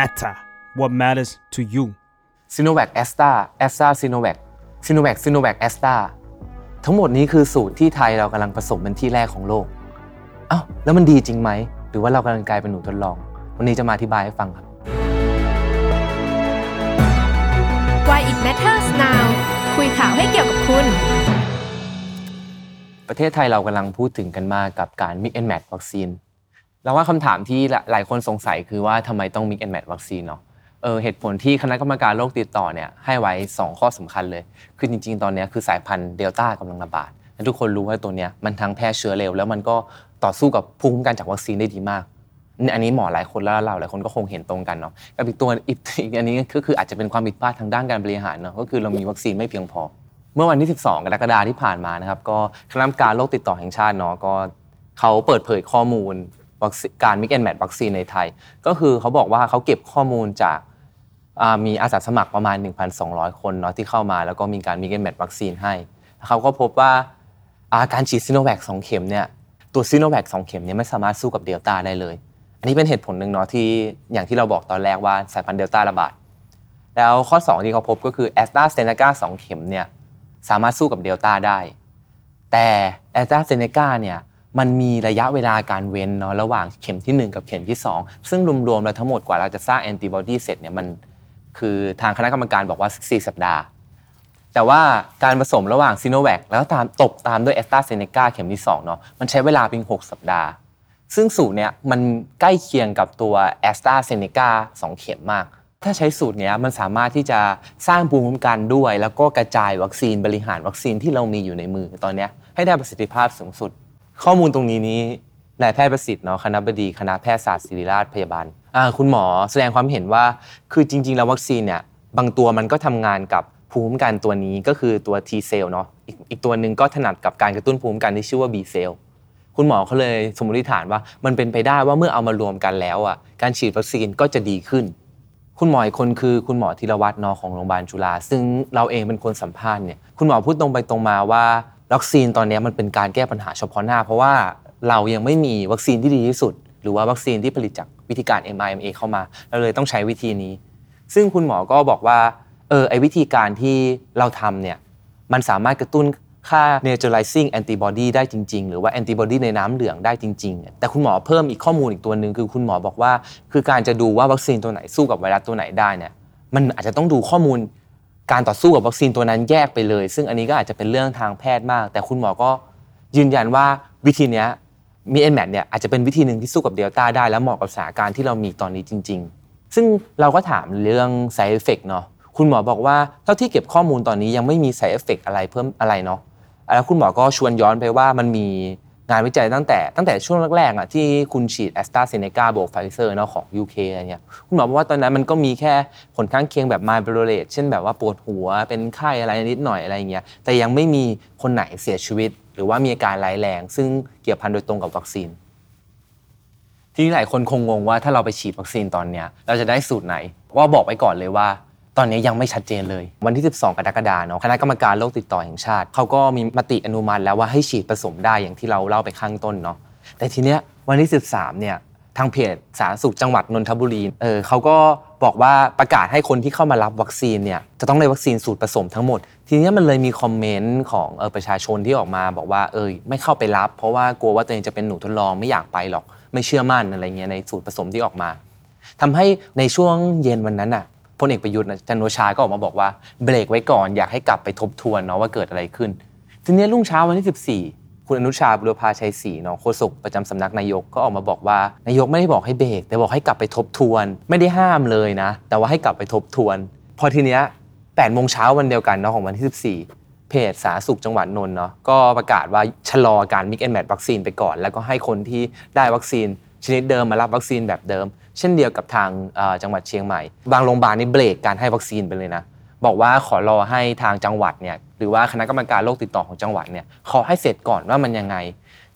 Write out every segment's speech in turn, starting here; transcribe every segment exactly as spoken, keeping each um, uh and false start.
matter what matters to you Sinovac Astra Astra Sinovac Sinovac Sinovac Astra ทั้งหมดนี้คือสูตรที่ไทยเรากำลังผสมเป็นที่แรกของโลกอ้าวแล้วมันดีจริงไหมหรือว่าเรากำลังกลายเป็นหนูทดลองวันนี้จะมาอธิบายให้ฟังครับ Why it matters now คุยข่าวให้เกี่ยวกับคุณประเทศไทยเรากำลังพูดถึงกันมากกับการ mix and match วัคซีนเราว่าคำถามที่หลายคนสงสัยคือว่าทำไมต้อง mix and match วัคซีนเนาะเออเหตุผลที่คณะกรรมการโรคติดต่อเนี่ยให้ไว้สองข้อสำคัญเลยคือจริงๆตอนนี้คือสายพันธุ์เดลต้ากำลังระบาดและทุกคนรู้ว่าตัวเนี้ยมันทั้งแพร่เชื้อเร็วแล้วมันก็ต่อสู้กับภูมิคุ้มกันจากวัคซีนได้ดีมากอันนี้หมอหลายคนแล้วเราหลายคนก็คงเห็นตรงกันเนาะกับอีกตัวอีกอันนี้ก็คืออาจจะเป็นความผิดพลาดทางด้านการบริหารเนาะก็คือเรามีวัคซีนไม่เพียงพอเมื่อวันที่สิบสองกรกฎาคมที่ผ่านมานะครับก็คณะกรรมการโรคติดต่อแห่งชาติเนาะก็เขาเปิดเผยข้อมูลการ Mix and Match วัคซีนในไทยก็คือเขาบอกว่าเขาเก็บข้อมูลจากมีอาสาสมัครประมาณ หนึ่งพันสองร้อย คนเนาะที่เข้ามาแล้วก็มีการ Mix and Match วัคซีนให้เขาก็พบว่าการฉีด Sinovac สองเข็มเนี่ยตัว Sinovac สองเข็มเนี่ยไม่สามารถสู้กับ Delta ได้เลยอันนี้เป็นเหตุผลนึงเนาะที่อย่างที่เราบอกตอนแรกว่าสายพันธุ์ Delta ระบาดแล้วข้อสองที่เขาพบก็คือ AstraZeneca สองเข็มเนี่ยสามารถสู้กับ Delta ได้แต่ AstraZeneca เนี่ยมันมีระยะเวลาการเว้นเนาะระหว่างเข็มที่หนึ่งกับเข็มที่สองซึ่งรวมๆแล้วทั้งหมดกว่าเราจะสร้างแอนติบอดีเสร็จเนี่ยมันคือทางคณะกรรมการบอกว่าสี่สัปดาห์แต่ว่าการผสมระหว่าง Sinovac แล้วตามตบตามด้วย AstraZeneca เข็มที่สองเนาะมันใช้เวลาเพียงหกสัปดาห์ซึ่งสูตรเนี่ยมันใกล้เคียงกับตัว AstraZeneca สองเข็มมากถ้าใช้สูตรเนี้ยมันสามารถที่จะสร้างภูมิคุ้มกันด้วยแล้วก็กระจายวัคซีนบริหารวัคซีนที่เรามีอยู่ในมือตอนเนี้ยให้ได้ประสิทธิภาพสูงสุดข้อมูลตรงนี้นี้นายแพทย์ประสิทธิ์เนาะคณบดีคณะแพทยศาสตร์ศิริราชพยาบาลอ่าคุณหมอแสดงความเห็นว่าคือจริงๆแล้ววัคซีนเนี่ยบางตัวมันก็ทำงานกับภูมิคุ้มกันตัวนี้ก็คือตัว T cell เนาะอีกอีกตัวนึงก็ถนัดกับการกระตุ้นภูมิคุ้มกันที่ชื่อว่า B cell คุณหมอเขาเลยสมมติฐานว่ามันเป็นไปได้ว่าเมื่อเอามารวมกันแล้วอ่ะการฉีดวัคซีนก็จะดีขึ้นคุณหมออีกคนคือคุณหมอธีรวัฒน์เนาะของโรงพยาบาลจุฬาซึ่งเราเองเป็นคนสัมภาษณ์เนี่ยคุณหมอพูดตรงไปตรงมาว่าวัคซีนตอนนี้มันเป็นการแก้ปัญหาเฉพาะหน้าเพราะว่าเรายังไม่มีวัคซีนที่ดีที่สุดหรือว่าวัคซีนที่ผลิตจากวิธีการ เอ็ม อาร์ เอ็น เอ เข้ามาเราเลยต้องใช้วิธีนี้ซึ่งคุณหมอก็บอกว่าเออไอ้วิธีการที่เราทำเนี่ยมันสามารถกระตุ้นค่า Neutralizing Antibody ได้จริงๆหรือว่า Antibody ในน้ำเหลืองได้จริงๆแต่คุณหมอเพิ่มอีกข้อมูลอีกตัวนึงคือคุณหมอบอกว่าคือการจะดูว่าวัคซีนตัวไหนสู้กับไวรัสตัวไหนได้เนี่ยมันอาจจะต้องดูข้อมูลการต่อสู้กับวัคซีนตัวนั้นแยกไปเลยซึ่งอันนี้ก็อาจจะเป็นเรื่องทางแพทย์มากแต่คุณหมอก็ยืนยันว่าวิธีเนี้ย Mix and Match เนี่ยอาจจะเป็นวิธีนึงที่สู้กับเดลต้าได้และเหมาะกับสถานการณ์ที่เรามีตอนนี้จริงๆซึ่งเราก็ถามเรื่อง side effect เนาะคุณหมอบอกว่าเท่าที่เก็บข้อมูลตอนนี้ยังไม่มี side effect อะไรเพิ่มอะไรเนาะแล้วคุณหมอก็ชวนย้อนไปว่ามันมีงานวิจัยตั้งแต่ตั้งแต่ช่วงแรกๆอ่ะที่คุณฉีด AstraZeneca บวก Pfizer เนาะของ ยู เค อะไรเงี้ยคุณหมอบอกว่าตอนนั้นมันก็มีแค่ผลข้างเคียงแบบ mild moderate เช่นแบบว่าปวดหัวเป็นไข้อะไรนิดหน่อยอะไรเงี้ยแต่ยังไม่มีคนไหนเสียชีวิตหรือว่ามีอาการร้ายแรงซึ่งเกี่ยวพันโดยตรงกับวัคซีนทีนี้หลายคนคงงงว่าถ้าเราไปฉีดวัคซีนตอนเนี้ยเราจะได้สูตรไหนว่าบอกไปก่อนเลยว่าตอนนี้ยังไม่ชัดเจนเลยวันที่สิบสองกรกฎาคมเนาะคณะกรรมการโรคติดต่อแห่งชาติเขาก็มีมติอนุมัติแล้วว่าให้ฉีดผสมได้อย่างที่เราเล่าไปข้างต้นเนาะแต่ทีเนี้ยวันที่สิบสามเนี่ยทางเพจสาธารณสุขจังหวัดนนทบุรีเออเขาก็บอกว่าประกาศให้คนที่เข้ามารับวัคซีนเนี่ยจะต้องได้วัคซีนสูตรผสมทั้งหมดทีเนี้ยมันเลยมีคอมเมนต์ของเออประชาชนที่ออกมาบอกว่าเออไม่เข้าไปรับเพราะว่ากลัวว่าตัวเองจะเป็นหนูทดลองไม่อยากไปหรอกไม่เชื่อมั่นอะไรเงี้ยในสูตรผสมที่ออกมาทำให้ในช่วงเย็นวันนั้นน่ะพลเอกประยุทธ์จันทร์โอชาก็ออกมาบอกว่าเบรกไว้ก่อนอยากให้กลับไปทบทวนเนาะว่าเกิดอะไรขึ้นทีนี้รุ่งเช้าวันที่สิบสี่คุณอนุชาบุรพาชัยศรีเนาะโฆษกประจำสำนักนายกก็ออกมาบอกว่านายกไม่ได้บอกให้เบรกแต่บอกให้กลับไปทบทวนไม่ได้ห้ามเลยนะแต่ว่าให้กลับไปทบทวนพอทีเนี้ย แปดโมงเช้า วันเดียวกันเนาะของวันที่สิบสี่เพจสาธารณสุขจังหวัดนนท์เนาะก็ประกาศว่าชะลอการ Mix and Match วัคซีนไปก่อนแล้วก็ให้คนที่ได้วัคซีนชนิดเดิมมารับวัคซีนแบบเดิมเช่นเดียวกับทางจังหวัดเชียงใหม่บางโรงพยาบาลนี่เบรกการให้วัคซีนไปเลยนะบอกว่าขอรอให้ทางจังหวัดเนี่ยหรือว่าคณะกรรมการโรคติดต่อของจังหวัดเนี่ยขอให้เสร็จก่อนว่ามันยังไง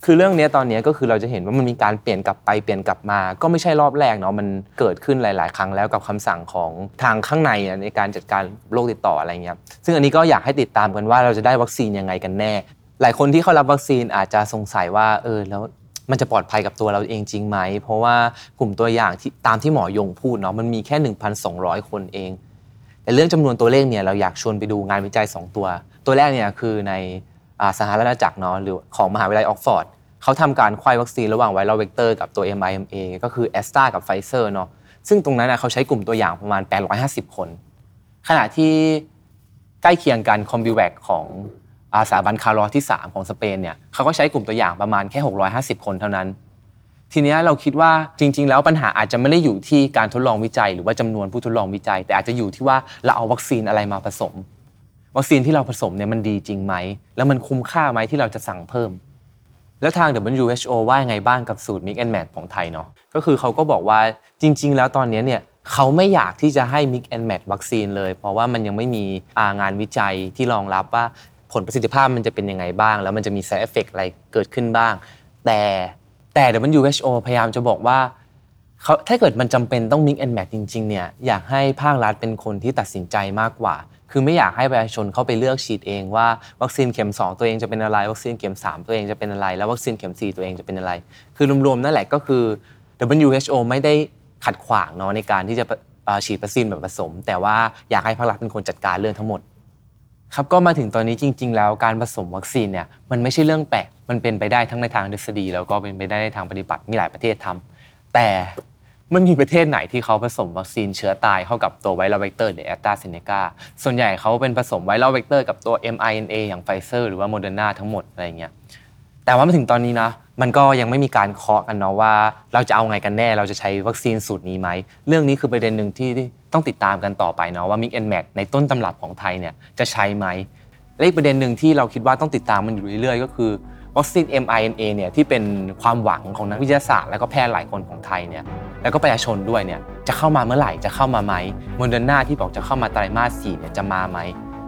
คือเรื่องนี้ตอนนี้ก็คือเราจะเห็นว่ามันมีการเปลี่ยนกลับไปเปลี่ยนกลับมาก็ไม่ใช่รอบแรกเนาะมันเกิดขึ้นหลายๆครั้งแล้วกับคำสั่งของทางข้างในในการจัดการโรคติดต่ออะไรเงี้ยซึ่งอันนี้ก็อยากให้ติดตามกันว่าเราจะได้วัคซีนยังไงกันแน่หลายคนที่เข้ารับวัคซีนอาจจะสงสัยว่าเออแล้ว มันจะปลอดภัยกับตัวเราเองจริงไหมเพราะว่ากลุ่มตัวอย่างที่ตามที่หมอยงพูดเนาะมันมีแค่ หนึ่งพันสองร้อย คนเองแต่เรื่องจำนวนตัวเลขเนี่ยเราอยากชวนไปดูงานวิจัยสองตัวตัวแรกเนี่ยคือในสหรัฐอเมริกาเนาะหรือของมหาวิทยาลัยออกฟอร์ดเขาทำการไขว้วัคซีนระหว่างไวรัลเวกเตอร์กับตัว เอ็ม ไอ เอ็ม เอ ก็คือ Astra กับ Pfizer เนาะซึ่งตรงนั้นนะเขาใช้กลุ่มตัวอย่างประมาณแปดร้อยห้าสิบคนขณะที่ใกล้เคียงกัน CombiVac ของสถาบันคาร์ลอสที่สามของสเปนเนี่ยเขาก็ใช้กลุ่มตัวอย่างประมาณแค่หกร้อยห้าสิบคนเท่านั้นทีนี้เราคิดว่าจริงๆแล้วปัญหาอาจจะไม่ได้อยู่ที่การทดลองวิจัยหรือว่าจำนวนผู้ทดลองวิจัยแต่อาจจะอยู่ที่ว่าเราเอาวัคซีนอะไรมาผสมวัคซีนที่เราผสมเนี่ยมันดีจริงไหมแล้วมันคุ้มค่าไหมที่เราจะสั่งเพิ่มแล้วทาง ดับเบิลยู เอช โอ ว่ายังไงบ้างกับสูตร Mix and Match ของไทยเนาะก็คือเขาก็บอกว่าจริงๆแล้วตอนนี้เนี่ยเขาไม่อยากที่จะให้ Mix and Match วัคซีนเลยเพราะว่ามันยังไม่มีงานวิจัยที่รองรับว่าผลประสิทธิภาพมันจะเป็นยังไงบ้างแล้วมันจะมี side effect อะไรเกิดขึ้นบ้างแต่แต่ ดับเบิลยู เอช โอ พยายามจะบอกว่าเขาถ้าเกิดมันจำเป็นต้อง Mix and Match จริงๆเนี่ยอยากให้ภาครัฐเป็นคนที่ตัดสินใจมากกว่าคือไม่อยากให้ประชาชนเข้าไปเลือกฉีดเองว่าวัคซีนเข็มสองตัวเองจะเป็นอะไรวัคซีนเข็มสามตัวเองจะเป็นอะไรแล้ววัคซีนเข็มสี่ตัวเองจะเป็นอะไรคือรวมๆนั่นแหละก็คือ ดับเบิลยู เอช โอ ไม่ได้ขัดขวางเนาะในการที่จะฉีดวัคซีนแบบผสมแต่ว่าอยากให้ภาครัฐเป็นคนจัดการเรื่องทั้งหมดครับก็มาถึงตอนนี้จริงๆแล้วการผสมวัคซีนเนี่ยมันไม่ใช่เรื่องแปลกมันเป็นไปได้ทั้งในทางทฤษฎีแล้วก็เป็นไปได้ในทางปฏิบัติมีหลายประเทศทำแต่มันมีประเทศไหนที่เขาผสมวัคซีนเชื้อตายเข้ากับตัวไวรัลเวกเตอร์หรือ AstraZeneca ส่วนใหญ่เขาเป็นผสมไวรัลเวกเตอร์กับตัว เอ็ม ไอ เอ็น เอ อย่าง Pfizer หรือว่า Moderna ทั้งหมดอะไรเงี้ยแต่ว่ามาถึงตอนนี้นะมันก็ยังไม่มีการเคาะกันเนาะว่าเราจะเอาไงกันแน่เราจะใช้วัคซีนสูตรนี้ไหมเรื่องนี้คือประเด็นหนึ่งที่ต้องติดตามกันต่อไปเนาะว่า Mix and Match ในต้นตำรับของไทยเนี่ยจะใช้ไหมและอีกประเด็นหนึ่งที่เราคิดว่าต้องติดตามมันอยู่เรื่อยๆก็คือวัคซีน เอ็ม ไอ เอ็น เอ เนี่ยที่เป็นความหวังของนักวิทยาศาสตร์และก็แพทย์หลายคนของไทยเนี่ยแล้วก็ประชาชนด้วยเนี่ยจะเข้ามาเมื่อไหร่จะเข้ามาไหมโมเดอร์นาที่บอกจะเข้ามาไตรมาสสี่เนี่ยจะมาไหม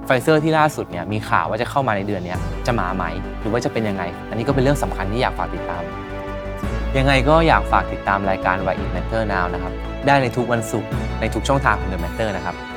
ไฟเซอร์ที่ล่าสุดเนี่ยมีข่าวว่าจะเข้ามาในเดือนนี้จะมาไหมหรือว่าจะเป็นยังไงอันนี้ก็เป็นเรื่องสำคัญที่อยากฝากติดตามยังไงก็อยากฝากติดตามรายการ Why It Matters Now นะครับได้ในทุกวันศุกร์ในทุกช่องทางของ The Matter นะครับ